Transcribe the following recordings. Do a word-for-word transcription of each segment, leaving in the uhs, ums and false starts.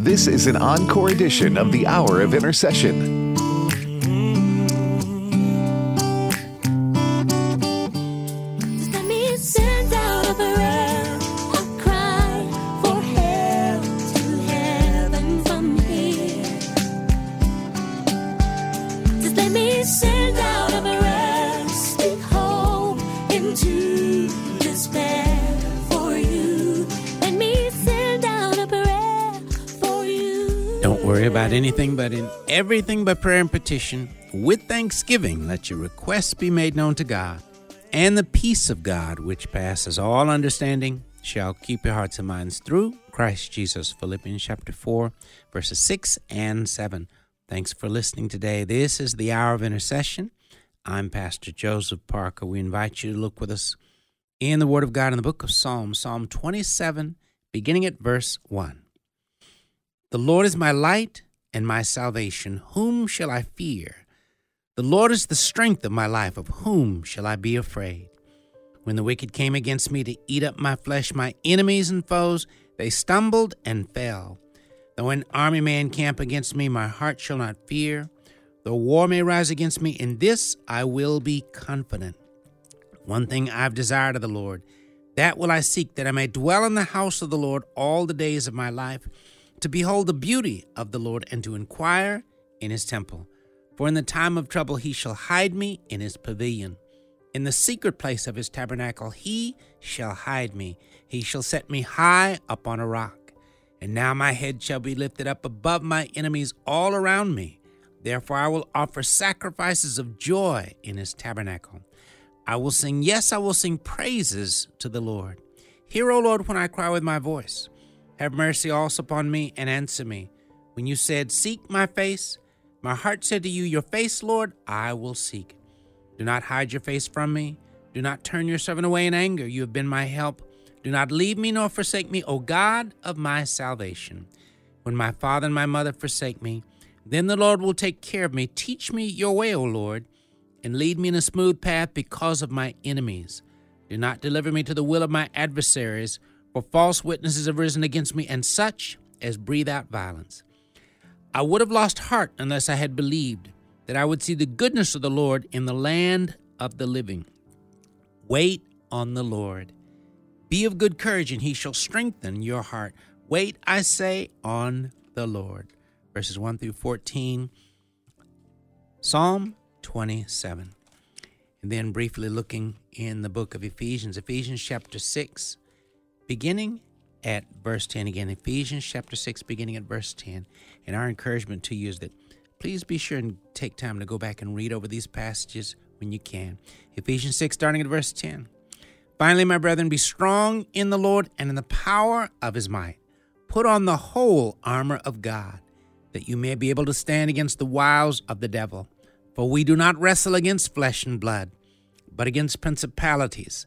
This is an encore edition of the Hour of Intercession. Anything but in everything but prayer and petition, with thanksgiving, let your requests be made known to God, and the peace of God, which passes all understanding, shall keep your hearts and minds through Christ Jesus. Philippians chapter four, verses six and seven. Thanks for listening today. This is the Hour of Intercession. I'm Pastor Joseph Parker. We invite you to look with us in the Word of God in the book of Psalm, Psalm twenty-seven, beginning at verse one. The Lord is my light and my salvation, whom shall I fear? The Lord is the strength of my life, of whom shall I be afraid? When the wicked came against me to eat up my flesh, my enemies and foes, they stumbled and fell. Though an army may encamp against me, my heart shall not fear. Though war may rise against me, in this I will be confident. One thing I have desired of the Lord, that will I seek, that I may dwell in the house of the Lord all the days of my life, to behold the beauty of the Lord and to inquire in his temple. For in the time of trouble he shall hide me in his pavilion. In the secret place of his tabernacle he shall hide me. He shall set me high upon a rock. And now my head shall be lifted up above my enemies all around me. Therefore I will offer sacrifices of joy in his tabernacle. I will sing, yes, I will sing praises to the Lord. Hear, O Lord, when I cry with my voice. Have mercy also upon me and answer me. When you said, seek my face, my heart said to you, your face, Lord, I will seek. Do not hide your face from me. Do not turn your servant away in anger. You have been my help. Do not leave me nor forsake me, O God of my salvation. When my father and my mother forsake me, then the Lord will take care of me. Teach me your way, O Lord, and lead me in a smooth path because of my enemies. Do not deliver me to the will of my adversaries, for false witnesses have risen against me, and such as breathe out violence. I would have lost heart unless I had believed that I would see the goodness of the Lord in the land of the living. Wait on the Lord. Be of good courage, and he shall strengthen your heart. Wait, I say, on the Lord. Verses one through fourteen, Psalm twenty-seven. And then briefly looking in the book of Ephesians, Ephesians chapter six, beginning at verse ten. Again, Ephesians chapter six, beginning at verse ten. And our encouragement to you is that please be sure and take time to go back and read over these passages when you can. Ephesians six, starting at verse ten. Finally, my brethren, be strong in the Lord and in the power of his might. Put on the whole armor of God, that you may be able to stand against the wiles of the devil. For we do not wrestle against flesh and blood, but against principalities,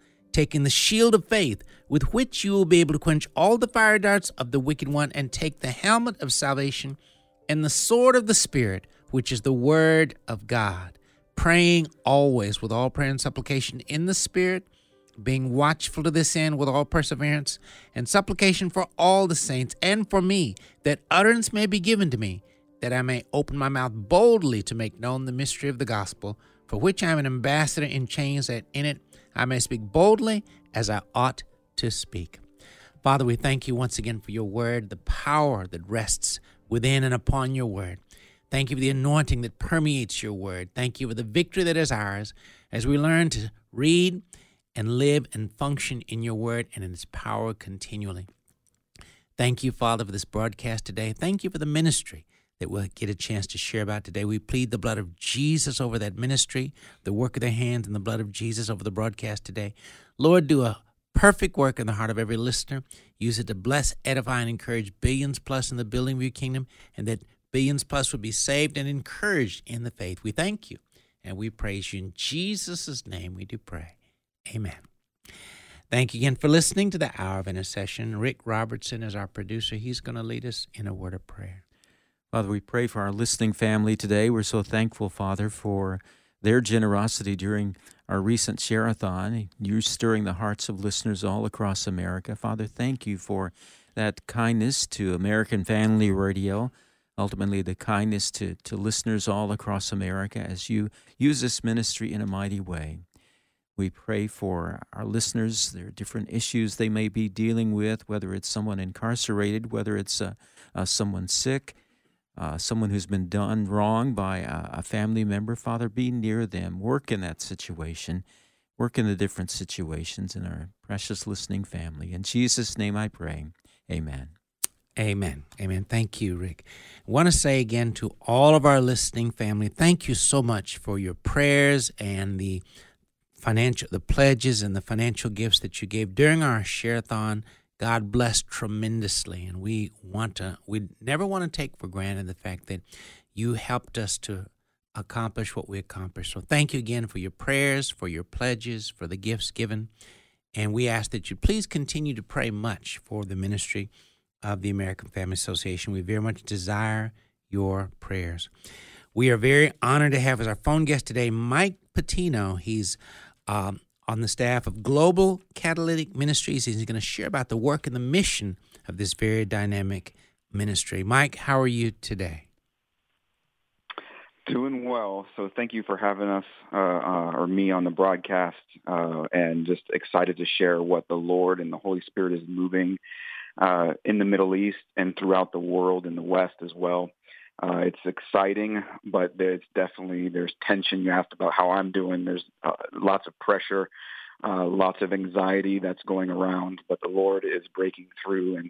taking the shield of faith, with which you will be able to quench all the fire darts of the wicked one, and take the helmet of salvation and the sword of the Spirit, which is the word of God, praying always with all prayer and supplication in the Spirit, being watchful to this end with all perseverance and supplication for all the saints and for me, that utterance may be given to me, that I may open my mouth boldly to make known the mystery of the gospel, for which I am an ambassador in chains, that in it I may speak boldly as I ought to speak. Father, we thank you once again for your word, the power that rests within and upon your word. Thank you for the anointing that permeates your word. Thank you for the victory that is ours as we learn to read and live and function in your word and in its power continually. Thank you, Father, for this broadcast today. Thank you for the ministry that we'll get a chance to share about today. We plead the blood of Jesus over that ministry, the work of their hands, and the blood of Jesus over the broadcast today. Lord, do a perfect work in the heart of every listener. Use it to bless, edify, and encourage billions plus in the building of your kingdom, and that Billions plus would be saved and encouraged in the faith. We thank you and we praise you. In Jesus' name we do pray. Amen. Thank you again for listening to the Hour of Intercession. Rick Robertson is our producer. He's going to lead us in a word of prayer. Father, we pray for our listening family today. We're so thankful, Father, for their generosity during our recent share-a-thon. You're stirring the hearts of listeners all across America. Father, thank you for that kindness to American Family Radio, ultimately the kindness to, to listeners all across America as you use this ministry in a mighty way. We pray for our listeners, their different issues they may be dealing with, whether it's someone incarcerated, whether it's uh, uh, someone sick, uh, someone who's been done wrong by a, a family member. Father, be near them. Work in that situation. Work in the different situations in our precious listening family. In Jesus' name I pray. Amen. Amen. Amen. Thank you, Rick. I want to say again to all of our listening family, thank you so much for your prayers and the financial, the pledges and the financial gifts that you gave during our share-a-thon. God blessed tremendously, and we want to, we never want to take for granted the fact that you helped us to accomplish what we accomplished. So thank you again for your prayers, for your pledges, for the gifts given, and we ask that you please continue to pray much for the ministry of the American Family Association. We very much desire your prayers. We are very honored to have as our phone guest today, Mike Patino. He's Um, on the staff of Global Catalytic Ministries. He's going to share about the work and the mission of this very dynamic ministry. Mike, how are you today? Doing well. So thank you for having us, uh, uh, or me, on the broadcast, uh, and just excited to share what the Lord and the Holy Spirit is moving uh, in the Middle East and throughout the world, in the West as well. Uh, it's exciting, but there's definitely, there's tension. You asked about how I'm doing. There's uh, lots of pressure, uh, lots of anxiety that's going around, but the Lord is breaking through, and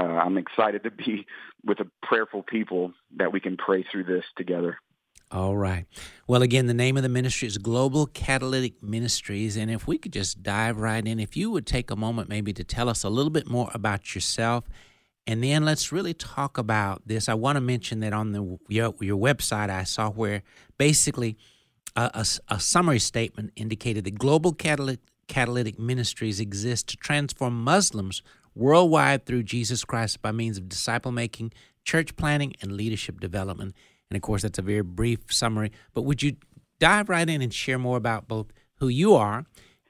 uh, I'm excited to be with a prayerful people that we can pray through this together. All right. Well, again, the name of the ministry is Global Catalytic Ministries, and if we could just dive right in, if you would take a moment maybe to tell us a little bit more about yourself. And then let's really talk about this. I want to mention that on the your, your website, I saw where basically a, a, a summary statement indicated that Global Catalytic, Catalytic Ministries exist to transform Muslims worldwide through Jesus Christ by means of disciple-making, church planning, and leadership development. And, of course, that's a very brief summary. But would you dive right in and share more about both who you are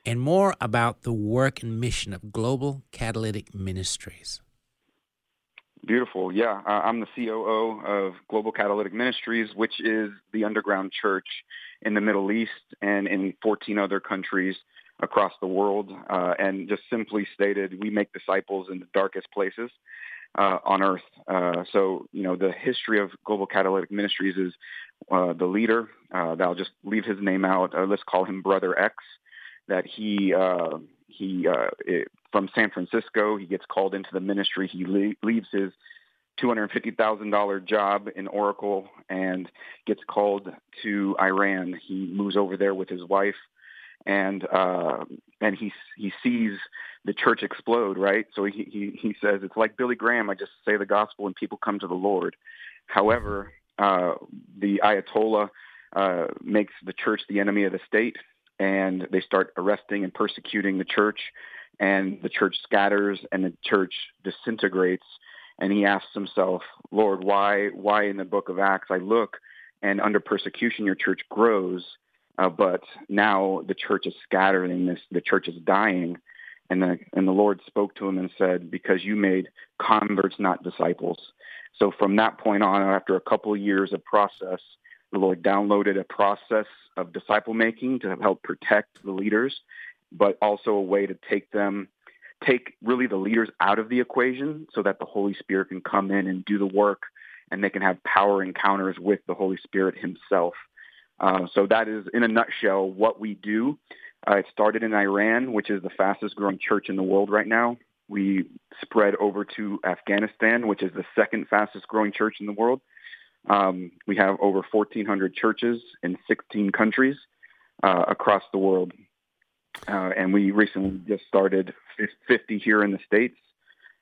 and more about the work and mission of Global Catalytic Ministries? Beautiful. Yeah, uh, I'm the C O O of Global Catalytic Ministries, which is the underground church in the Middle East and in fourteen other countries across the world. Uh, and just simply stated, we make disciples in the darkest places uh, on earth. Uh, so, you know, the history of Global Catalytic Ministries is uh, the leader. Uh, I'll just leave his name out. Uh, let's call him Brother X, that he... Uh, He uh, it, from San Francisco, he gets called into the ministry. He le- leaves his two hundred fifty thousand dollars job in Oracle and gets called to Iran. He moves over there with his wife, and uh, and he he sees the church explode. Right, so he, he he says it's like Billy Graham. I just say the gospel and people come to the Lord. However, uh, the Ayatollah uh, makes the church the enemy of the state. And they start arresting and persecuting the church, and the church scatters and the church disintegrates. And he asks himself, Lord, why why in the book of Acts I look and under persecution your church grows, uh, but now the church is scattering, this, the church is dying. And the, and the Lord spoke to him and said, because you made converts, not disciples. So from that point on, after a couple of years of process, the Lord downloaded a process of disciple-making to help protect the leaders, but also a way to take them, take really the leaders out of the equation so that the Holy Spirit can come in and do the work, and they can have power encounters with the Holy Spirit himself. Uh, so that is, in a nutshell, what we do. Uh, it started in Iran, which is the fastest-growing church in the world right now. We spread over to Afghanistan, which is the second fastest-growing church in the world. Um, we have over fourteen hundred churches in sixteen countries uh, across the world. Uh, and we recently just started fifty here in the States.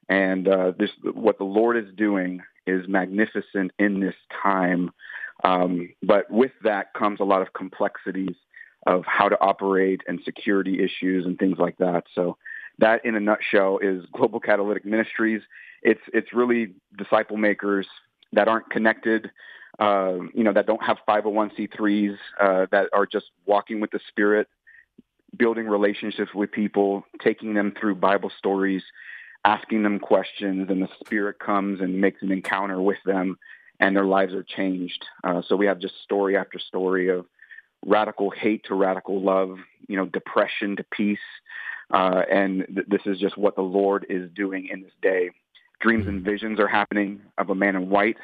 And uh, this, what the Lord is doing is magnificent in this time. Um, but with that comes a lot of complexities of how to operate and security issues and things like that. So that, in a nutshell, is Global Catalytic Ministries. It's it's really disciple makers that aren't connected, uh, you know, that don't have five oh one c threes, uh, that are just walking with the Spirit, building relationships with people, taking them through Bible stories, asking them questions, and the Spirit comes and makes an encounter with them, and their lives are changed. Uh, so we have just story after story of radical hate to radical love, you know, depression to peace. Uh, and th- this is just what the Lord is doing in this day. Dreams and visions are happening of a man in white,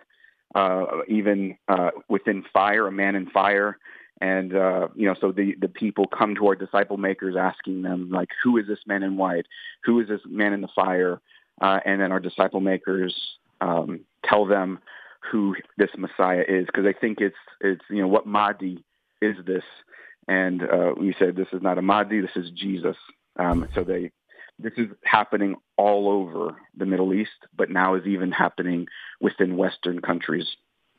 uh, even uh, within fire, a man in fire. And, uh, you know, so the, the people come to our disciple makers asking them, like, who is this man in white? Who is this man in the fire? Uh, and then our disciple makers um, tell them who this Messiah is, because they think it's, it's, you know, what Mahdi is this? And uh, we said, this is not a Mahdi, this is Jesus. Um, so they, this is happening all over the Middle East, but now is even happening within Western countries.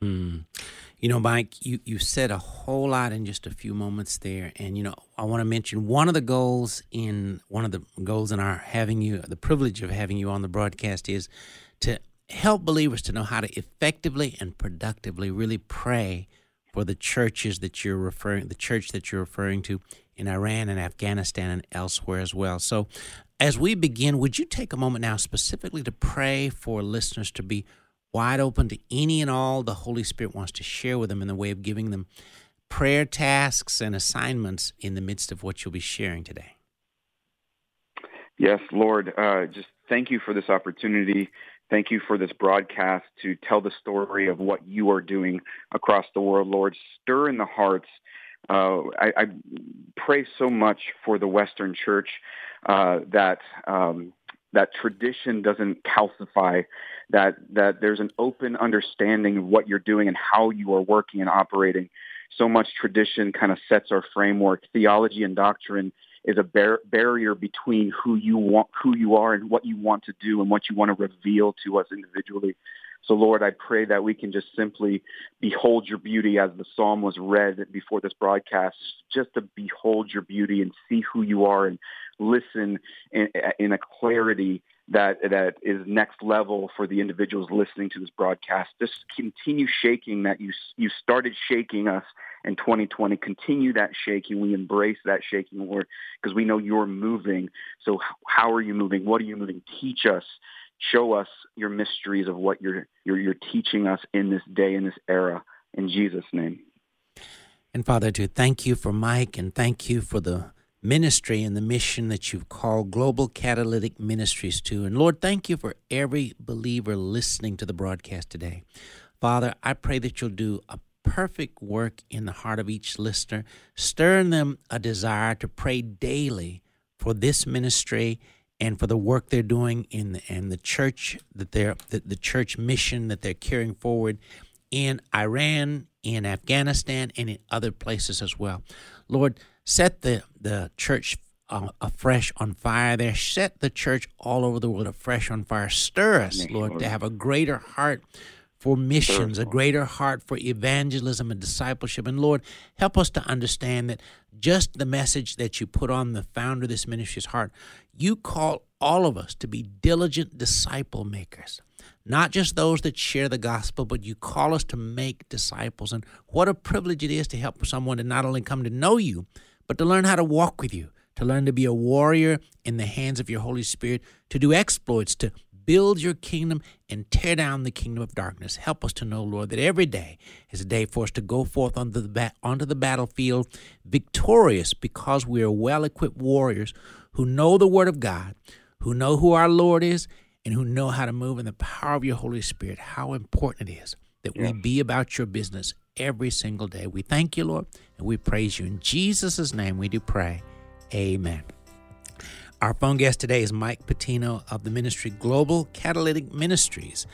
Mm. You know, Mike, you, you said a whole lot in just a few moments there. And, you know, I want to mention one of the goals in one of the goals in our having you, the privilege of having you on the broadcast, is to help believers to know how to effectively and productively really pray for the churches that you're referring, the church that you're referring to in Iran and Afghanistan and elsewhere as well. So as we begin, would you take a moment now specifically to pray for listeners to be wide open to any and all the Holy Spirit wants to share with them in the way of giving them prayer tasks and assignments in the midst of what you'll be sharing today? Yes, Lord, uh, just thank you for this opportunity. Thank you for this broadcast to tell the story of what you are doing across the world, Lord. Stir in the hearts. Uh, I, I pray so much for the Western Church uh, that um, that tradition doesn't calcify, that that there's an open understanding of what you're doing and how you are working and operating. So much tradition kind of sets our framework. Theology and doctrine is a bar- barrier between who you want, who you are, and what you want to do, and what you want to reveal to us individually. So, Lord, I pray that we can just simply behold your beauty, as the psalm was read before this broadcast, just to behold your beauty and see who you are, and listen in, in a clarity that that is next level for the individuals listening to this broadcast. Just continue shaking that you you started shaking us in twenty twenty. Continue that shaking. We embrace that shaking, Lord, because we know you're moving. So how are you moving? What are you moving? Teach us. Show us your mysteries of what you're, you're, you're teaching us in this day, in this era, in Jesus' name. And Father, I do thank you for Mike, and thank you for the ministry and the mission that you've called Global Catalytic Ministries to. And Lord, thank you for every believer listening to the broadcast today. Father, I pray that you'll do a perfect work in the heart of each listener, stir in them a desire to pray daily for this ministry and for the work they're doing in the, and the church that they're the, the church mission that they're carrying forward in Iran, in Afghanistan, and in other places as well. Lord, set the the church uh, afresh on fire there. Set the church all over the world afresh on fire. Stir us, Lord, to have a greater heart for missions, a greater heart for evangelism and discipleship. And Lord, help us to understand that just the message that you put on the founder of this ministry's heart, you call all of us to be diligent disciple makers, not just those that share the gospel, but you call us to make disciples. And what a privilege it is to help someone to not only come to know you, but to learn how to walk with you, to learn to be a warrior in the hands of your Holy Spirit, to do exploits, to build your kingdom and tear down the kingdom of darkness. Help us to know, Lord, that every day is a day for us to go forth onto the, bat- onto the battlefield victorious, because we are well-equipped warriors who know the Word of God, who know who our Lord is, and who know how to move in the power of your Holy Spirit. How important it is that yeah. we be about your business every single day. We thank you, Lord, and we praise you. In Jesus' name we do pray. Amen. Our phone guest today is Mike Patino of the ministry Global Catalytic Ministries.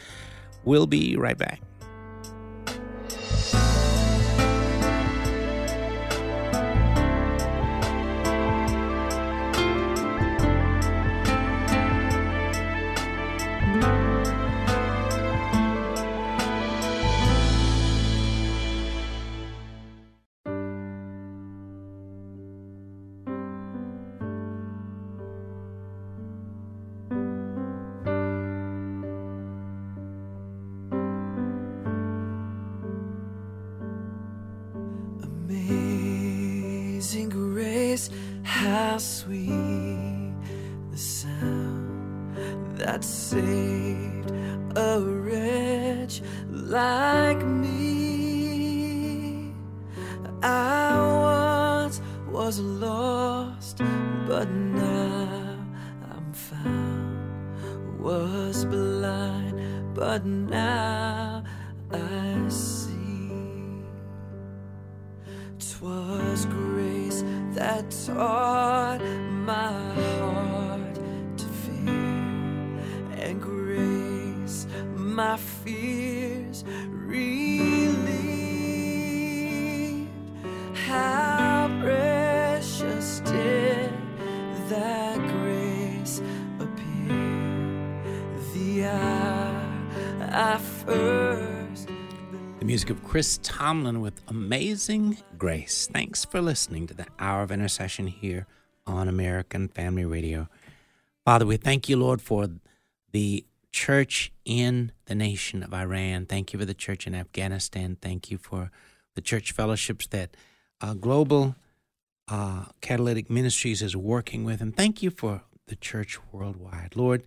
We'll be right back. Amazing grace, how sweet the sound that saved a wretch like me. I once was lost, but now I'm found. Was blind, but now I see. 'Twas grace that taught my heart to fear, and grace my fears relieved. How precious did that grace appear the hour I first. The music of Chris Tomlin with Amazing Grace. Thanks for listening to the Hour of Intercession here on American Family Radio. Father, we thank you, Lord, for the church in the nation of Iran. Thank you for the church in Afghanistan. Thank you for the church fellowships that uh, Global uh, Catalytic Ministries is working with. And thank you for the church worldwide. Lord,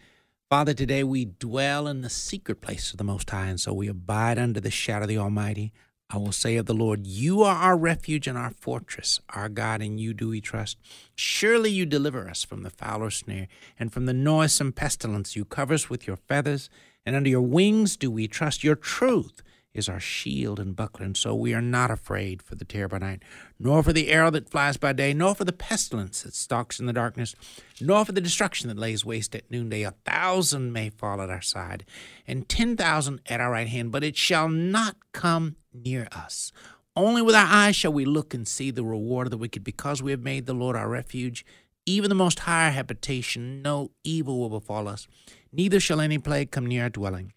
Father, today we dwell in the secret place of the Most High, and so we abide under the shadow of the Almighty. I will say of the Lord, you are our refuge and our fortress, our God, and you do we trust. Surely you deliver us from the fowler's snare and from the noisome pestilence. You cover us with your feathers, and under your wings do we trust. Your truth is our shield and buckler, and so we are not afraid for the terror by night, nor for the arrow that flies by day, nor for the pestilence that stalks in the darkness, nor for the destruction that lays waste at noonday. A thousand may fall at our side, and ten thousand at our right hand, but it shall not come near us. Only with our eyes shall we look and see the reward of the wicked, because we have made the Lord our refuge, even the Most High habitation. No evil will befall us, neither shall any plague come near our dwelling.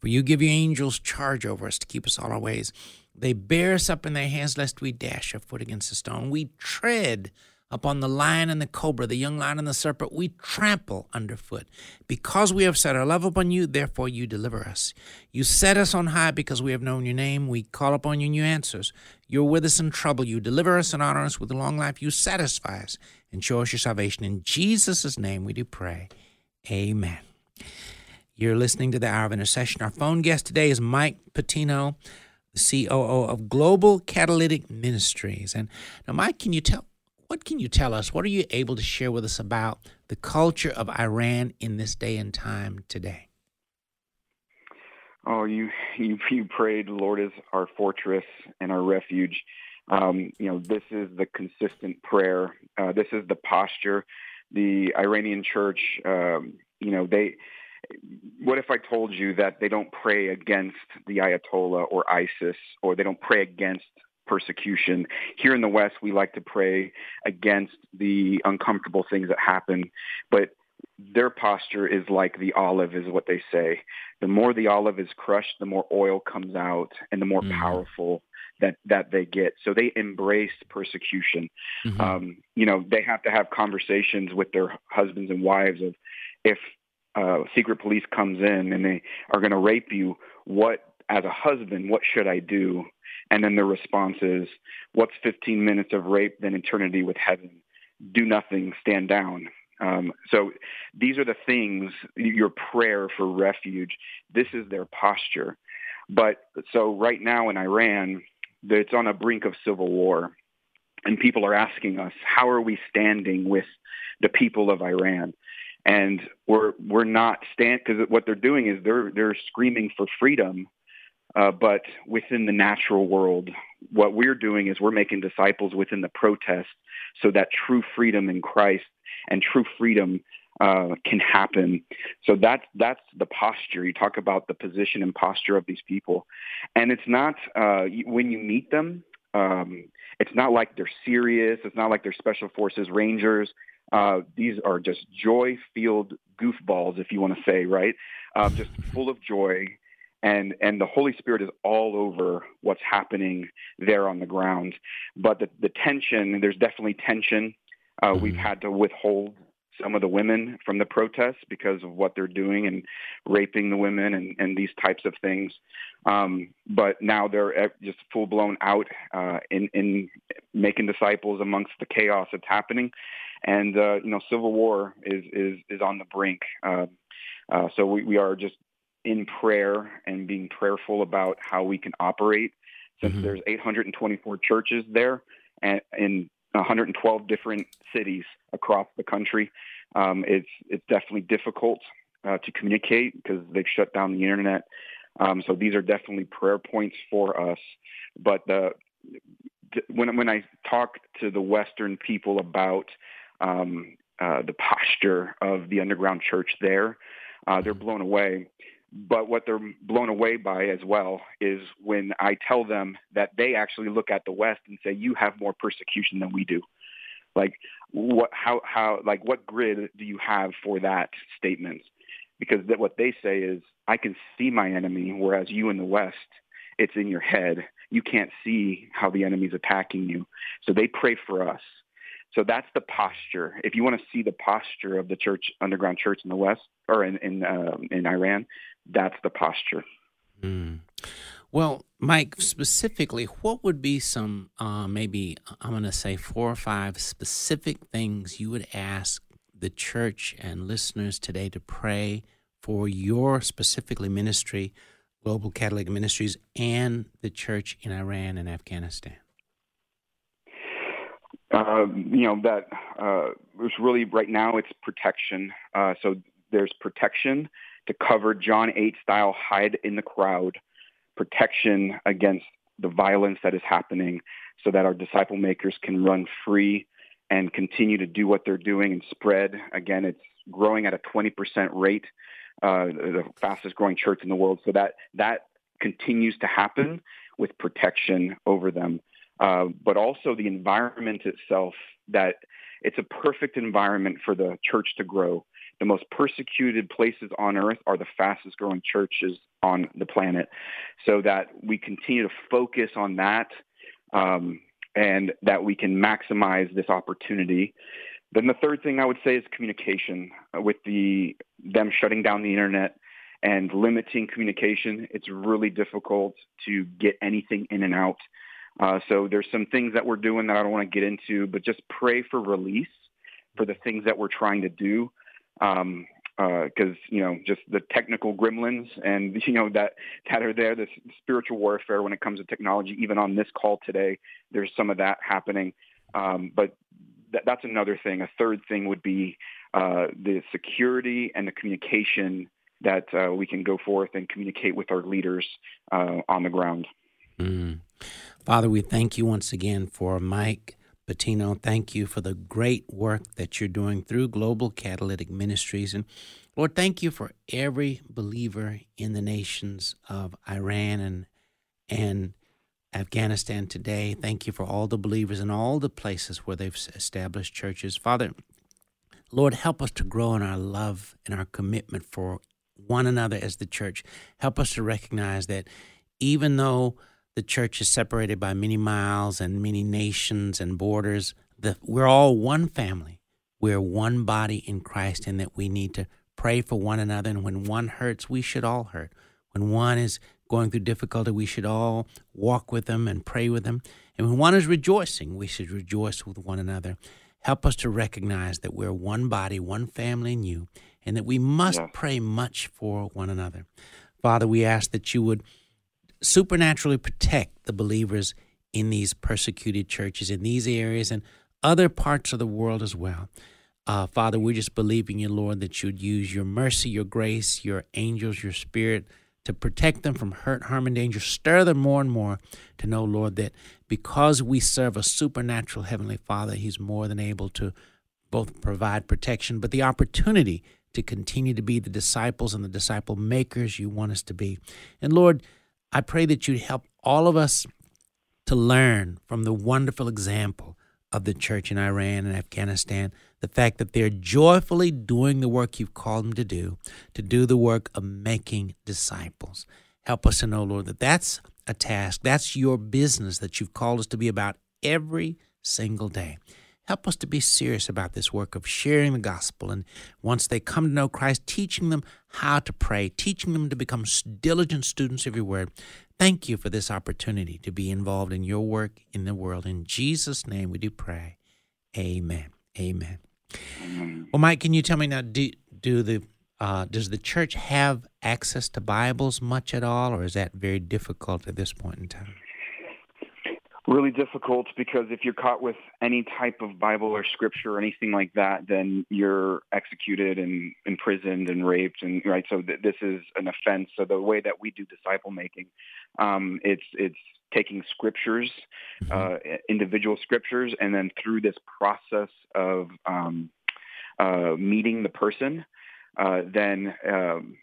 For you give your angels charge over us to keep us all our ways. They bear us up in their hands, lest we dash our foot against a stone. We tread upon the lion and the cobra, the young lion and the serpent. We trample underfoot. Because we have set our love upon you, therefore you deliver us. You set us on high because we have known your name. We call upon you and you answer us. You're with us in trouble. You deliver us and honor us with long life. You satisfy us and show us your salvation. In Jesus' name we do pray. Amen. You're listening to the Hour of Intercession. Our phone guest today is Mike Patino, the C O O of Global Catalytic Ministries. And now, Mike, can you tell what can you tell us? What are you able to share with us about the culture of Iran in this day and time today? Oh, you you, you prayed, the Lord is our fortress and our refuge. Um, you know, this is the consistent prayer. Uh, this is the posture. The Iranian church, um, you know, they. What if I told you that they don't pray against the Ayatollah or ISIS, or they don't pray against persecution? Here in the West, we like to pray against the uncomfortable things that happen, but their posture is like the olive, is what they say. The more the olive is crushed, the more oil comes out, and the more mm-hmm. powerful that, that they get. So they embrace persecution. Mm-hmm. Um, you know, they have to have conversations with their husbands and wives of if Uh, secret police comes in and they are going to rape you, what, as a husband, what should I do? And then the response is, what's fifteen minutes of rape than eternity with heaven? Do nothing, stand down. Um, so these are the things, your prayer for refuge, this is their posture. But so right now in Iran, it's on a brink of civil war. And people are asking us, how are we standing with the people of Iran? And we're we're not stand because what they're doing is they're they're screaming for freedom, uh, but within the natural world. What we're doing is we're making disciples within the protest, so that true freedom in Christ and true freedom uh, can happen. So that's that's the posture. You talk about the position and posture of these people, and it's not uh, when you meet them. Um, it's not like they're serious. It's not like they're special forces rangers. Uh, these are just joy-filled goofballs, if you want to say, right? Uh, just full of joy, and and the Holy Spirit is all over what's happening there on the ground. But the, the tension, there's definitely tension. Uh, we've had to withhold some of the women from the protests because of what they're doing and raping the women and, and these types of things. Um, but now they're just full-blown out uh, in, in making disciples amongst the chaos that's happening. And, uh, you know, civil war is, is, is on the brink. Uh, uh, so we, we are just in prayer and being prayerful about how we can operate, since mm-hmm. there's eight hundred twenty-four churches there and in one hundred twelve different cities across the country. Um, it's it's definitely difficult uh, to communicate because they've shut down the internet. Um, so these are definitely prayer points for us. But uh, when when I talk to the Western people about um, uh, the posture of the underground church there, uh, they're blown away. But what they're blown away by as well is when I tell them that they actually look at the West and say, you have more persecution than we do. Like what, how, how, like what grid do you have for that statement? Because that what they say is, I can see my enemy, whereas you in the West, it's in your head. You can't see how the enemy's attacking you. So they pray for us. So that's the posture. If you want to see the posture of the church, underground church in the West or in in, uh, in Iran, that's the posture. Mm. Well, Mike, specifically, what would be some uh, maybe I'm going to say four or five specific things you would ask the church and listeners today to pray for your specifically ministry, Global Catalytic Ministries, and the church in Iran and Afghanistan? Uh, you know, that uh, it's really right now it's protection. Uh, so there's protection to cover John eight style, hide in the crowd, protection against the violence that is happening so that our disciple makers can run free and continue to do what they're doing and spread. Again, it's growing at a twenty percent rate, uh, the fastest growing church in the world. So that, that continues to happen with protection over them. Uh, but also the environment itself, that it's a perfect environment for the church to grow. The most persecuted places on earth are the fastest growing churches on the planet, so that we continue to focus on that um, and that we can maximize this opportunity. Then the third thing I would say is communication. With the them shutting down the internet and limiting communication, it's really difficult to get anything in and out. Uh, so there's some things that we're doing that I don't want to get into, but just pray for release for the things that we're trying to do. Um, uh, 'cause you know, just the technical gremlins and, you know, that, that are there, the spiritual warfare when it comes to technology, even on this call today, there's some of that happening. Um, but th- that's another thing. A third thing would be, uh, the security and the communication that, uh, we can go forth and communicate with our leaders, uh, on the ground. Mm. Father, we thank you once again for Mike Patino. Thank you for the great work that you're doing through Global Catalytic Ministries. And Lord, thank you for every believer in the nations of Iran and, and Afghanistan today. Thank you for all the believers in all the places where they've established churches. Father, Lord, help us to grow in our love and our commitment for one another as the church. Help us to recognize that even though the church is separated by many miles and many nations and borders, The, we're all one family. We're one body in Christ, and that we need to pray for one another. And when one hurts, we should all hurt. When one is going through difficulty, we should all walk with them and pray with them. And when one is rejoicing, we should rejoice with one another. Help us to recognize that we're one body, one family in you, and that we must yeah. pray much for one another. Father, we ask that you would supernaturally protect the believers in these persecuted churches, in these areas, and other parts of the world as well. Uh, Father, we're just believing you, Lord, that you'd use your mercy, your grace, your angels, your spirit to protect them from hurt, harm, and danger. Stir them more and more to know, Lord, that because we serve a supernatural Heavenly Father, he's more than able to both provide protection, but the opportunity to continue to be the disciples and the disciple makers you want us to be. And Lord, I pray that you'd help all of us to learn from the wonderful example of the church in Iran and Afghanistan, the fact that they're joyfully doing the work you've called them to do, to do the work of making disciples. Help us to know, Lord, that that's a task, that's your business that you've called us to be about every single day. Help us to be serious about this work of sharing the gospel, and once they come to know Christ, teaching them how to pray, teaching them to become diligent students of your word. Thank you for this opportunity to be involved in your work in the world. In Jesus' name we do pray. Amen. Amen. Amen. Well, Mike, can you tell me now, do, do the uh, does the church have access to Bibles much at all, or is that very difficult at this point in time? Really difficult, because if you're caught with any type of Bible or scripture or anything like that, then you're executed and imprisoned and raped, and right. So th- this is an offense. So the way that we do disciple making, um, it's it's taking scriptures, uh, individual scriptures, and then through this process of um, uh, meeting the person, uh, then. Um,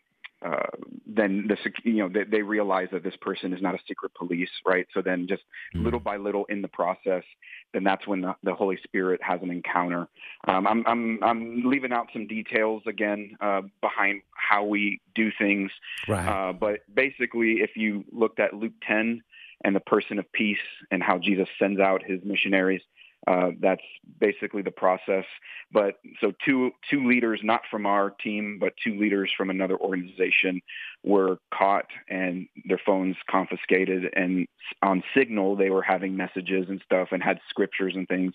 Uh, then the you know they, they realize that this person is not a secret police, right? So then, just mm-hmm. little by little in the process, then that's when the, the Holy Spirit has an encounter. Um, I'm I'm I'm leaving out some details again uh, behind how we do things, right. uh, but basically, if you looked at Luke ten and the person of peace and how Jesus sends out his missionaries. Uh, that's basically the process. But so two two leaders, not from our team, but two leaders from another organization were caught and their phones confiscated, and on Signal they were having messages and stuff and had scriptures and things,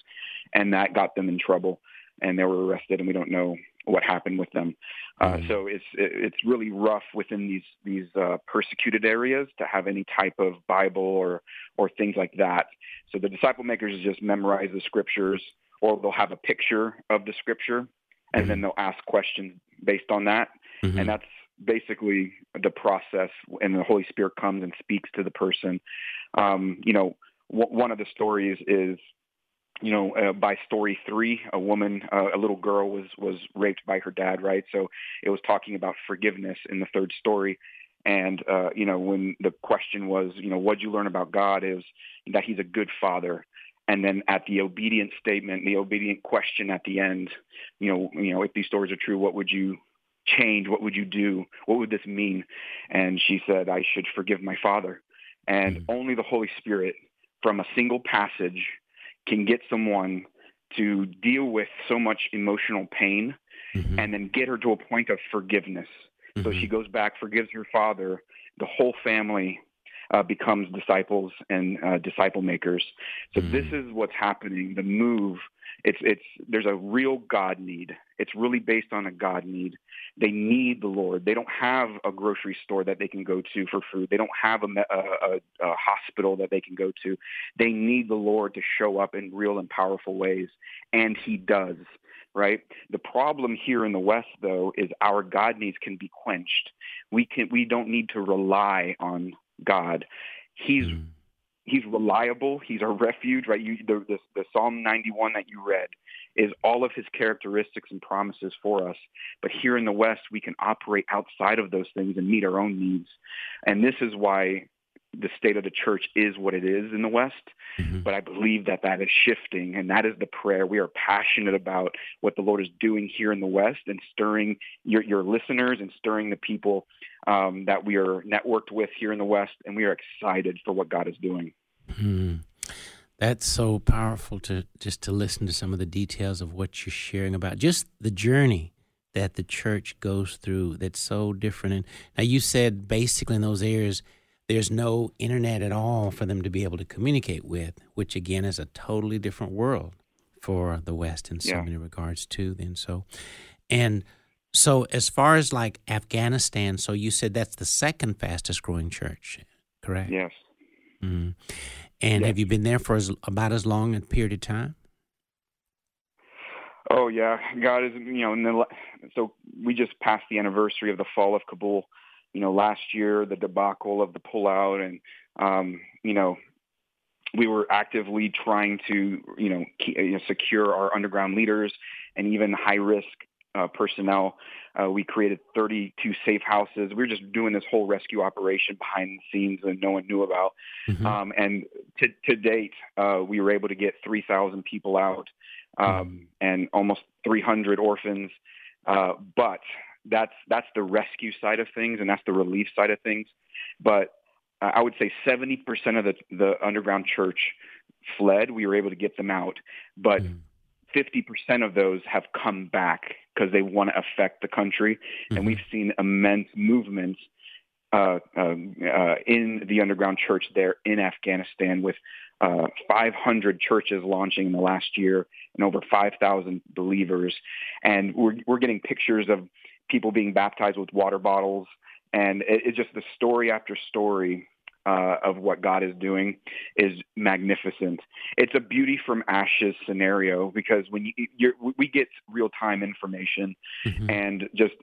and that got them in trouble and they were arrested, and we don't know what happened with them. Uh, mm-hmm. So it's it's really rough within these these uh, persecuted areas to have any type of Bible or or things like that. So the disciple makers just memorize the scriptures, or they'll have a picture of the scripture, and mm-hmm. then they'll ask questions based on that. Mm-hmm. And that's basically the process. And the Holy Spirit comes and speaks to the person. Um, you know, w- one of the stories is. You know, uh, by story three, a woman, uh, a little girl was, was raped by her dad, right? So it was talking about forgiveness in the third story. And, uh, you know, when the question was, you know, what'd you learn about God, is that he's a good father. And then at the obedient statement, the obedient question at the end, you know, you know, if these stories are true, what would you change? What would you do? What would this mean? And she said, I should forgive my father. And mm-hmm. only the Holy Spirit from a single passage can get someone to deal with so much emotional pain mm-hmm. and then get her to a point of forgiveness. Mm-hmm. So she goes back, forgives her father, the whole family uh, becomes disciples and uh, disciple makers. So mm-hmm. this is what's happening, the move. It's it's there's a real God need. It's really based on a God need. They need the Lord. They don't have a grocery store that they can go to for food. They don't have a, a, a hospital that they can go to. They need the Lord to show up in real and powerful ways, and he does, right? The problem here in the West, though, is our God needs can be quenched. We can we don't need to rely on God. He's mm. He's reliable. He's our refuge, right? You, the, the, the Psalm ninety-one that you read is all of his characteristics and promises for us. But here in the West, we can operate outside of those things and meet our own needs. And this is why the state of the church is what it is in the West. Mm-hmm. But I believe that that is shifting, and that is the prayer. We are passionate about what the Lord is doing here in the West and stirring your, your listeners and stirring the people um, that we are networked with here in the West, and we are excited for what God is doing. Mm-hmm. That's so powerful to just to listen to some of the details of what you're sharing about, just the journey that the church goes through that's so different. And now you said basically in those areas, there's no internet at all for them to be able to communicate with, which again is a totally different world for the West in so yeah. many regards too. Then so, and so as far as like Afghanistan, so you said that's the second fastest growing church, correct? Yes. Mm. And yes. Have you been there for as, about as long a period of time? Oh yeah, God is you know. In the, so we just passed the anniversary of the fall of Kabul. You know, last year, the debacle of the pullout, and, um, you know, we were actively trying to, you know, ke- you know secure our underground leaders and even high-risk uh, personnel. Uh, we created thirty-two safe houses. We were just doing this whole rescue operation behind the scenes that no one knew about. Mm-hmm. Um, and to, to date, uh, we were able to get three thousand people out um, mm-hmm. and almost three hundred orphans. Uh, but... That's that's the rescue side of things, and that's the relief side of things. But uh, I would say seventy percent of the, the underground church fled. We were able to get them out. But mm. fifty percent of those have come back because they want to affect the country. Mm-hmm. And we've seen immense movements uh, um, uh, in the underground church there in Afghanistan, with uh, five hundred churches launching in the last year and over five thousand believers. And we're, we're getting pictures of people being baptized with water bottles. And it, it's just the story after story Uh, of what God is doing is magnificent. It's a beauty from ashes scenario, because when you, you're, we get real-time information, mm-hmm. and just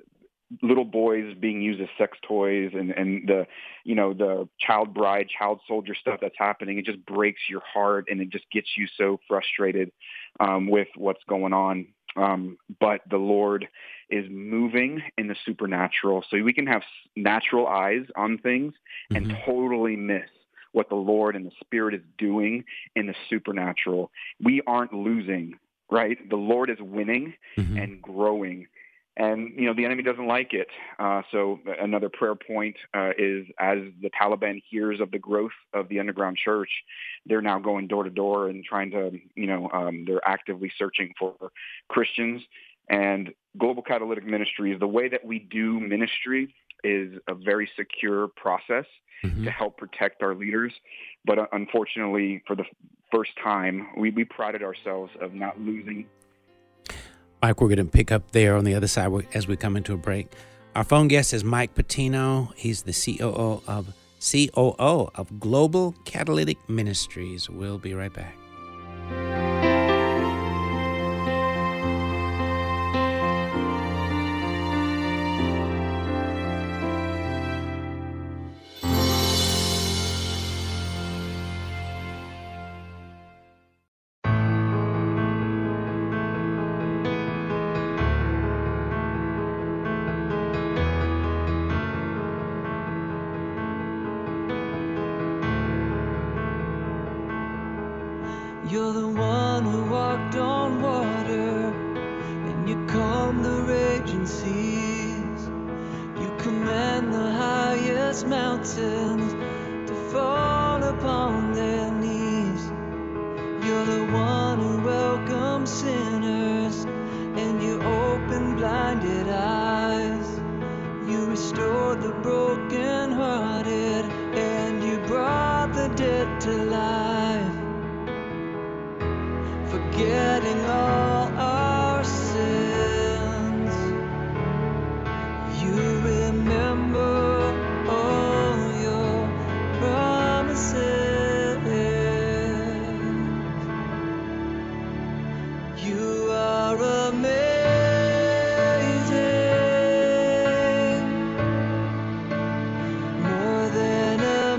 little boys being used as sex toys, and, and the, you know, the child bride, child soldier stuff that's happening, it just breaks your heart, and it just gets you so frustrated um, with what's going on. Um, but the Lord is moving in the supernatural. So we can have natural eyes on things and mm-hmm. totally miss what the Lord and the Spirit is doing in the supernatural. We aren't losing, right? The Lord is winning mm-hmm. and growing. And, you know, the enemy doesn't like it. Uh, so another prayer point uh, is, as the Taliban hears of the growth of the underground church, they're now going door to door and trying to, you know, um, they're actively searching for Christians. And Global Catalytic Ministries, the way that we do ministry is a very secure process mm-hmm. to help protect our leaders. But uh, unfortunately, for the first time, we, we prided ourselves of not losing. Mike, we're going to pick up there on the other side as we come into a break. Our phone guest is Mike Patino. He's the C O O of C O O of Global Catalytic Ministries. We'll be right back. You're the one who walked on water, and you calm the raging seas. You command the highest mountains to fall upon their knees. You're the one who welcomes sinners, and you open blinded eyes. You restored the brokenhearted, and you brought the dead to life. Forgetting all our sins, you remember all your promises. You are amazing, more than amazing.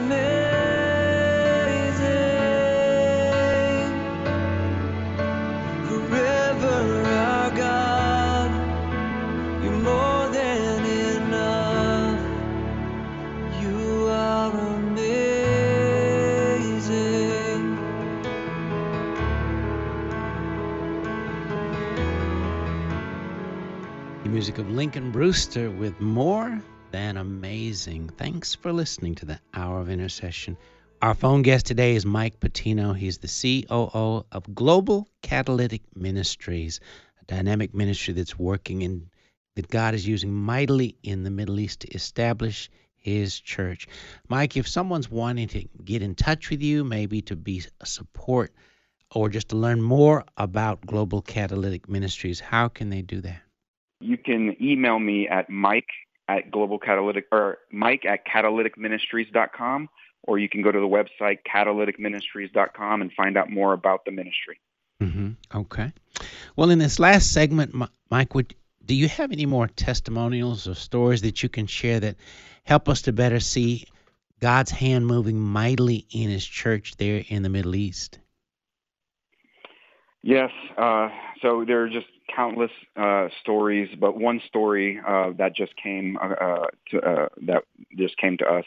Music of Lincoln Brewster with More Than Amazing. Thanks for listening to the Hour of Intercession. Our phone guest today is Mike Patino. He's the C O O of Global Catalytic Ministries, a dynamic ministry that's working in, that God is using mightily in the Middle East to establish His church. Mike, if someone's wanting to get in touch with you, maybe to be a support or just to learn more about Global Catalytic Ministries, how can they do that? You can email me at Mike at Global Catalytic or Mike at catalytic ministries dot com, or you can go to the website catalytic ministries dot com and find out more about the ministry. Mm-hmm. Okay. Well, in this last segment, Mike, would, do you have any more testimonials or stories that you can share that help us to better see God's hand moving mightily in His church there in the Middle East? Yes. Uh, so there are just countless uh, stories, but one story uh, that just came uh, to, uh, that just came to us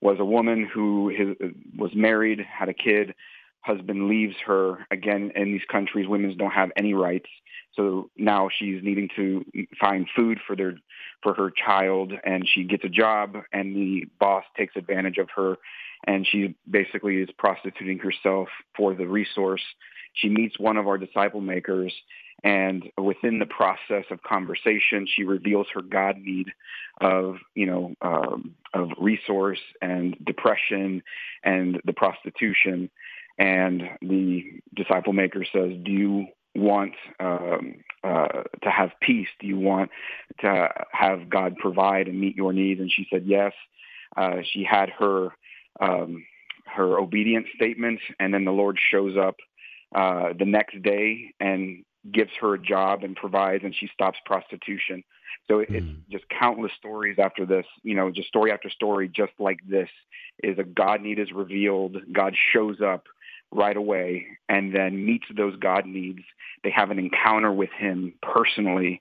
was a woman who his, was married, had a kid, husband leaves her. Again, in these countries, women don't have any rights, so now she's needing to find food for their for her child, and she gets a job, and the boss takes advantage of her, and she basically is prostituting herself for the resource. She meets one of our disciple makers, And within the process of conversation, she reveals her God need of, you know, um, of resource and depression and the prostitution. And the disciple maker says, do you want um, uh, to have peace? Do you want to have God provide and meet your needs? And she said yes. Uh, she had her um, her obedience statement, and then the Lord shows up uh, the next day and gives her a job and provides, and she stops prostitution. So it's mm. just countless stories after this, you know, just story after story, just like this, is a God need is revealed, God shows up right away, and then meets those God needs. They have an encounter with him personally,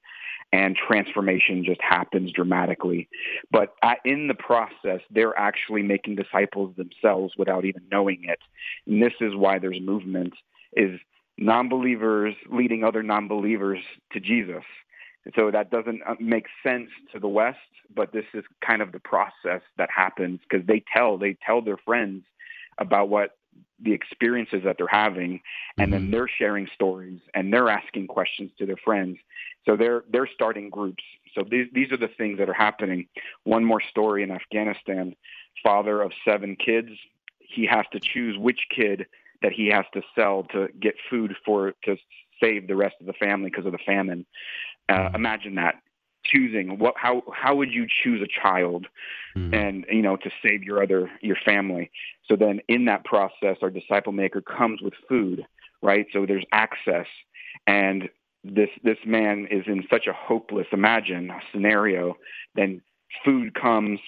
and transformation just happens dramatically. But in the process, they're actually making disciples themselves without even knowing it. And this is why there's movement, is non-believers leading other non-believers to Jesus. So that doesn't make sense to the West, but this is kind of the process that happens, because they tell, they tell their friends about what the experiences that they're having, and mm-hmm. then they're sharing stories and they're asking questions to their friends. So they're they're starting groups. So these these are the things that are happening. One more story in Afghanistan, father of seven kids, he has to choose which kid that he has to sell to get food for to save the rest of the family because of the famine. Uh, imagine that, choosing what how how would you choose a child, mm-hmm. and you know, to save your other your family. So then in that process, our disciple maker comes with food, right? So there's access, and this this man is in such a hopeless, imagine, scenario. Then food comes,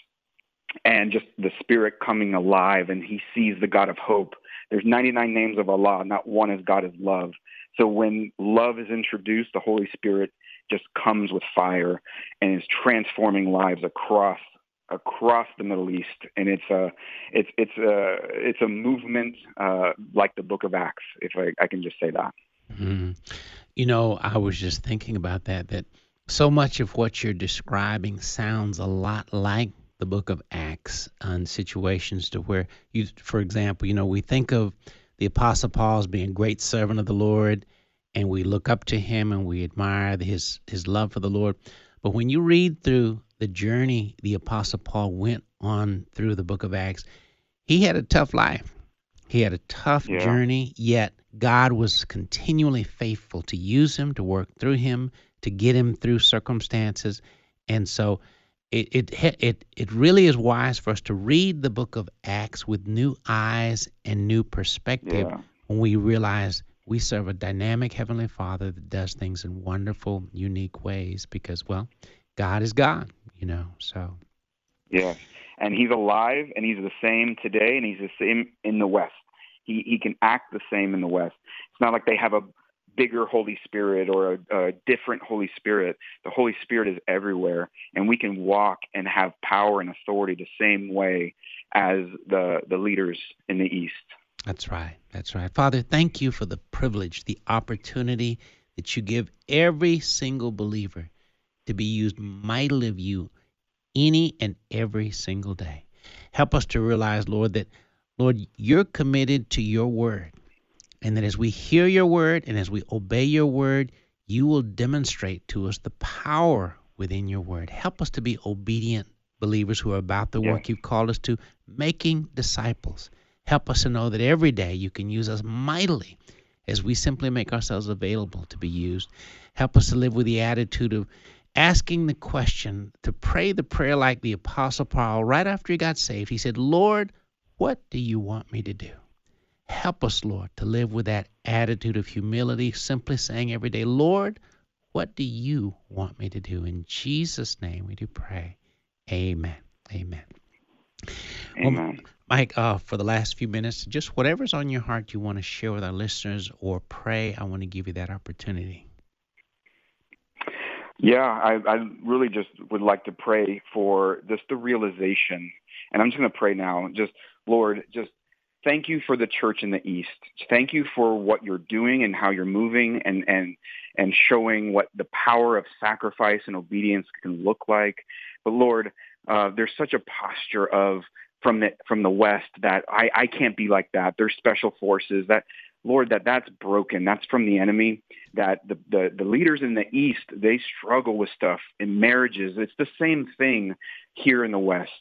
and just the spirit coming alive, and he sees the God of hope. There's ninety-nine names of Allah, not one is God is love. So when love is introduced, the Holy Spirit just comes with fire and is transforming lives across across the Middle East, and it's a it's it's a it's a movement uh, like the Book of Acts, if I, I can just say that. Mm-hmm. You know, I was just thinking about that. That so much of what you're describing sounds a lot like the Book of Acts, on situations to where you, for example, you know, we think of the Apostle Paul as being a great servant of the Lord, and we look up to him and we admire his his love for the Lord. But when you read through the journey the Apostle Paul went on through the Book of Acts, he had a tough life. He had a tough yeah. journey, yet God was continually faithful to use him, to work through him, to get him through circumstances. And so it it it it really is wise for us to read the Book of Acts with new eyes and new perspective yeah. when we realize we serve a dynamic Heavenly Father that does things in wonderful, unique ways because, well, God is God, you know, so. Yeah, and he's alive, and he's the same today, and he's the same in the West. He he can act the same in the West. It's not like they have a bigger Holy Spirit or a, a different Holy Spirit. The Holy Spirit is everywhere, and we can walk and have power and authority the same way as the the leaders in the East. That's right. That's right. Father, thank you for the privilege, the opportunity that you give every single believer to be used mightily of you any and every single day. Help us to realize, Lord, that, Lord, you're committed to your word, and that as we hear your word and as we obey your word, you will demonstrate to us the power within your word. Help us to be obedient believers who are about the work you've called us to, making disciples. Help us to know that every day you can use us mightily as we simply make ourselves available to be used. Help us to live with the attitude of asking the question, to pray the prayer like the Apostle Paul right after he got saved. He said, Lord, what do you want me to do? Help us, Lord, to live with that attitude of humility, simply saying every day, Lord, what do you want me to do? In Jesus' name we do pray. Amen. Amen. Amen. Well, Mike, uh, for the last few minutes, just whatever's on your heart you want to share with our listeners or pray, I want to give you that opportunity. Yeah, I, I really just would like to pray for just the realization, and I'm just going to pray now. Just, Lord, just thank you for the church in the East. Thank you for what you're doing and how you're moving and, and, and showing what the power of sacrifice and obedience can look like. But, Lord, uh, there's such a posture of, from the from the West that I, I can't be like that. There's special forces that Lord, that that's broken. That's from the enemy, that the, the, the leaders in the East, they struggle with stuff in marriages. It's the same thing here in the West,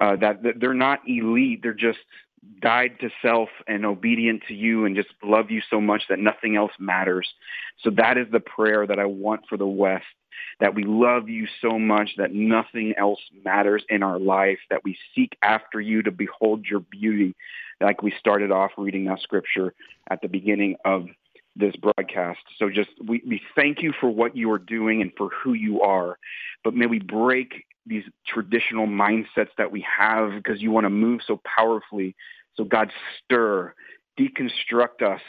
uh, that, that they're not elite. They're just died to self and obedient to you and just love you so much that nothing else matters. So that is the prayer that I want for the West, that we love you so much that nothing else matters in our life, that we seek after you to behold your beauty, like we started off reading that scripture at the beginning of this broadcast. So just we, we thank you for what you are doing and for who you are, but may we break these traditional mindsets that we have because you want to move so powerfully. So God, stir, deconstruct us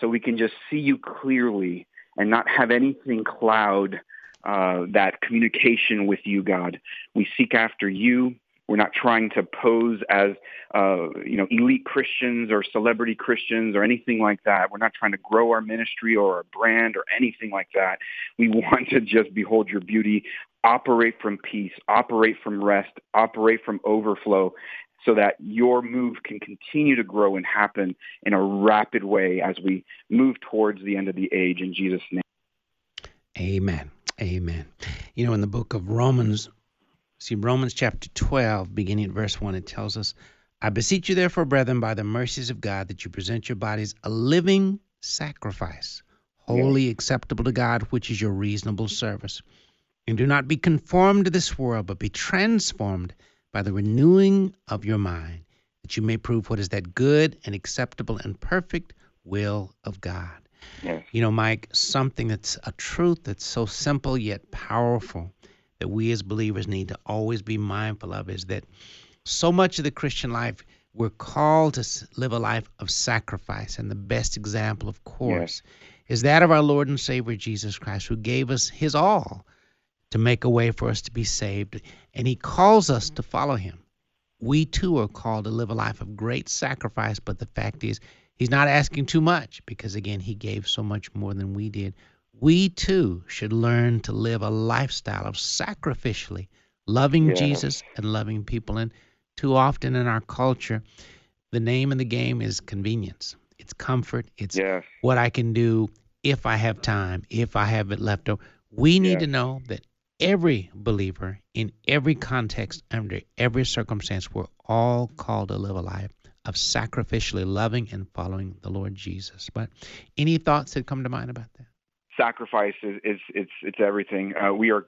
so we can just see you clearly and not have anything cloud Uh, that communication with you, God. We seek after you. We're not trying to pose as, uh, you know, elite Christians or celebrity Christians or anything like that. We're not trying to grow our ministry or our brand or anything like that. We want to just behold your beauty, operate from peace, operate from rest, operate from overflow, so that your move can continue to grow and happen in a rapid way as we move towards the end of the age. In Jesus' name. Amen. Amen. You know, in the book of Romans, see Romans chapter twelve, beginning at verse one, it tells us, I beseech you therefore, brethren, by the mercies of God, that you present your bodies a living sacrifice, wholly yes. acceptable to God, which is your reasonable service. And do not be conformed to this world, but be transformed by the renewing of your mind, that you may prove what is that good and acceptable and perfect will of God. You know, Mike, something that's a truth that's so simple yet powerful that we as believers need to always be mindful of is that so much of the Christian life, we're called to live a life of sacrifice. And the best example, of course, yes. is that of our Lord and Savior, Jesus Christ, who gave us his all to make a way for us to be saved. And he calls us to follow him. We, too, are called to live a life of great sacrifice. But the fact is, he's not asking too much because, again, he gave so much more than we did. We, too, should learn to live a lifestyle of sacrificially loving yes. Jesus and loving people. And too often in our culture, the name of the game is convenience. It's comfort. It's yes. what I can do if I have time, if I have it left over. We need yes. to know that every believer in every context, under every circumstance, we're all called to live a life of sacrificially loving and following the Lord Jesus. But any thoughts that come to mind about that? Sacrifice is, is it's it's everything. Uh, we are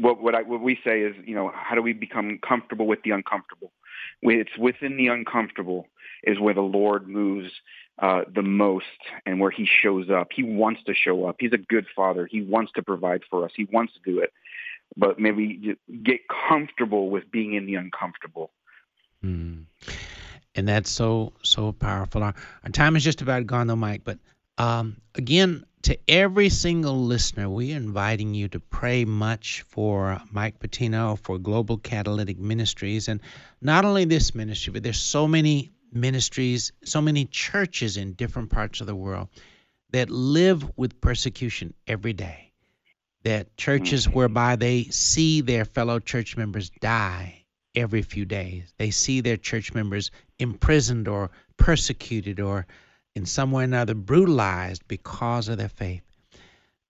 what what, I, what we say is, you know, how do we become comfortable with the uncomfortable? It's within the uncomfortable is where the Lord moves uh, the most and where he shows up. He wants to show up. He's a good father. He wants to provide for us. He wants to do it. But may we get comfortable with being in the uncomfortable. Mm. And that's so, so powerful. Our, our time is just about gone, though, Mike. But um, again, to every single listener, we are inviting you to pray much for Mike Patino, for Global Catalytic Ministries. And not only this ministry, but there's so many ministries, so many churches in different parts of the world that live with persecution every day, that churches whereby they see their fellow church members die every few days. They see their church members imprisoned or persecuted or in some way or another brutalized because of their faith.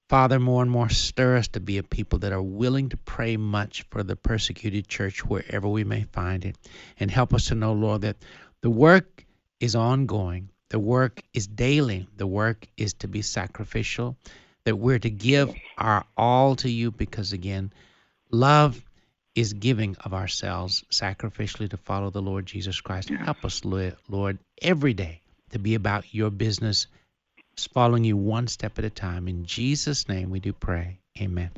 Father, more and more stir us to be a people that are willing to pray much for the persecuted church wherever we may find it, and help us to know, Lord, that the work is ongoing, the work is daily, the work is to be sacrificial, that we're to give our all to you because, again, love is giving of ourselves sacrificially to follow the Lord Jesus Christ. Yeah. Help us, Lord, every day to be about your business, following you one step at a time. In Jesus' name we do pray. Amen.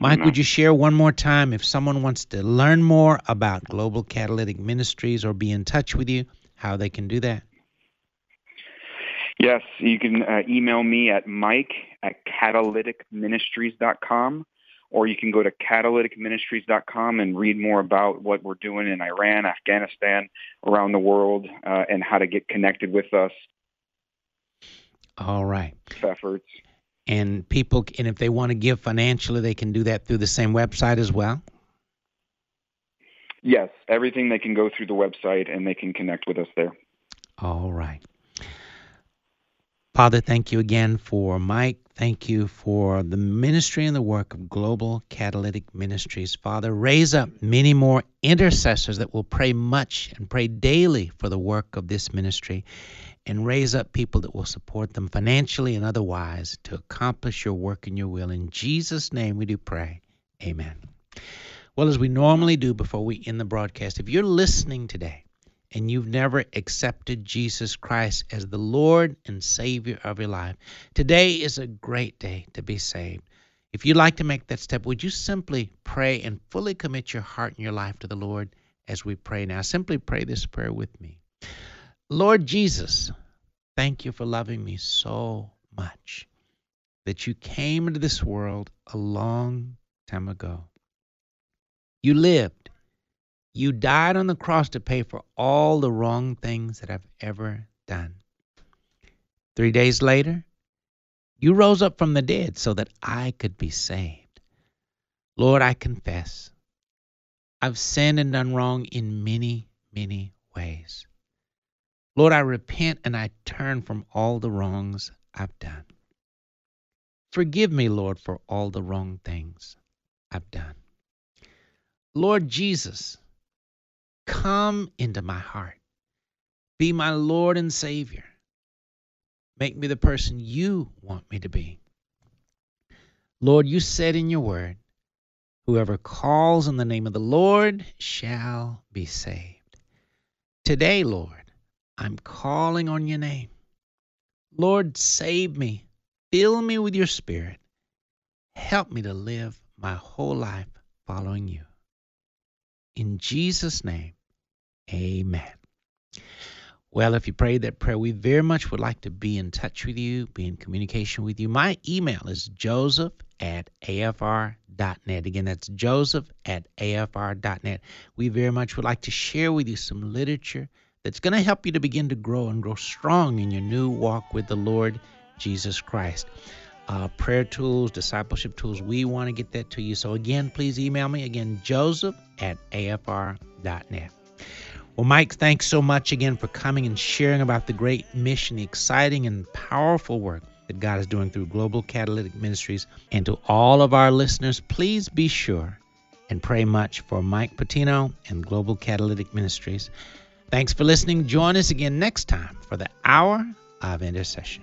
Mike, Amen. Would you share one more time, if someone wants to learn more about Global Catalytic Ministries or be in touch with you, how they can do that? Yes, you can uh, email me at mike at catalytic ministries dot com. Or you can go to catalytic ministries dot com and read more about what we're doing in Iran, Afghanistan, around the world, uh, and how to get connected with us. All right. Efforts. And people, and if they want to give financially, they can do that through the same website as well? Yes, everything they can go through the website, and they can connect with us there. All right. Father, thank you again for Mike. Thank you for the ministry and the work of Global Catalytic Ministries. Father, raise up many more intercessors that will pray much and pray daily for the work of this ministry, and raise up people that will support them financially and otherwise to accomplish your work and your will. In Jesus' name we do pray. Amen. Well, as we normally do before we end the broadcast, if you're listening today and you've never accepted Jesus Christ as the Lord and Savior of your life, today is a great day to be saved. If you'd like to make that step, would you simply pray and fully commit your heart and your life to the Lord as we pray now? Simply pray this prayer with me. Lord Jesus, thank you for loving me so much that you came into this world a long time ago. You lived. You died on the cross to pay for all the wrong things that I've ever done. Three days later, you rose up from the dead so that I could be saved. Lord, I confess I've sinned and done wrong in many, many ways. Lord, I repent and I turn from all the wrongs I've done. Forgive me, Lord, for all the wrong things I've done. Lord Jesus, come into my heart. Be my Lord and Savior. Make me the person you want me to be. Lord, you said in your word, whoever calls on the name of the Lord shall be saved. Today, Lord, I'm calling on your name. Lord, save me. Fill me with your Spirit. Help me to live my whole life following you. In Jesus' name, amen. Well, if you prayed that prayer, we very much would like to be in touch with you, be in communication with you. My email is joseph at a f r dot net. Again, that's joseph at a f r dot net. We very much would like to share with you some literature that's going to help you to begin to grow and grow strong in your new walk with the Lord Jesus Christ. Uh, prayer tools, discipleship tools, we want to get that to you. So again, please email me. Again, joseph at a f r dot net. Well, Mike, thanks so much again for coming and sharing about the great mission, the exciting and powerful work that God is doing through Global Catalytic Ministries. And to all of our listeners, please be sure and pray much for Mike Patino and Global Catalytic Ministries. Thanks for listening. Join us again next time for the Hour of Intercession.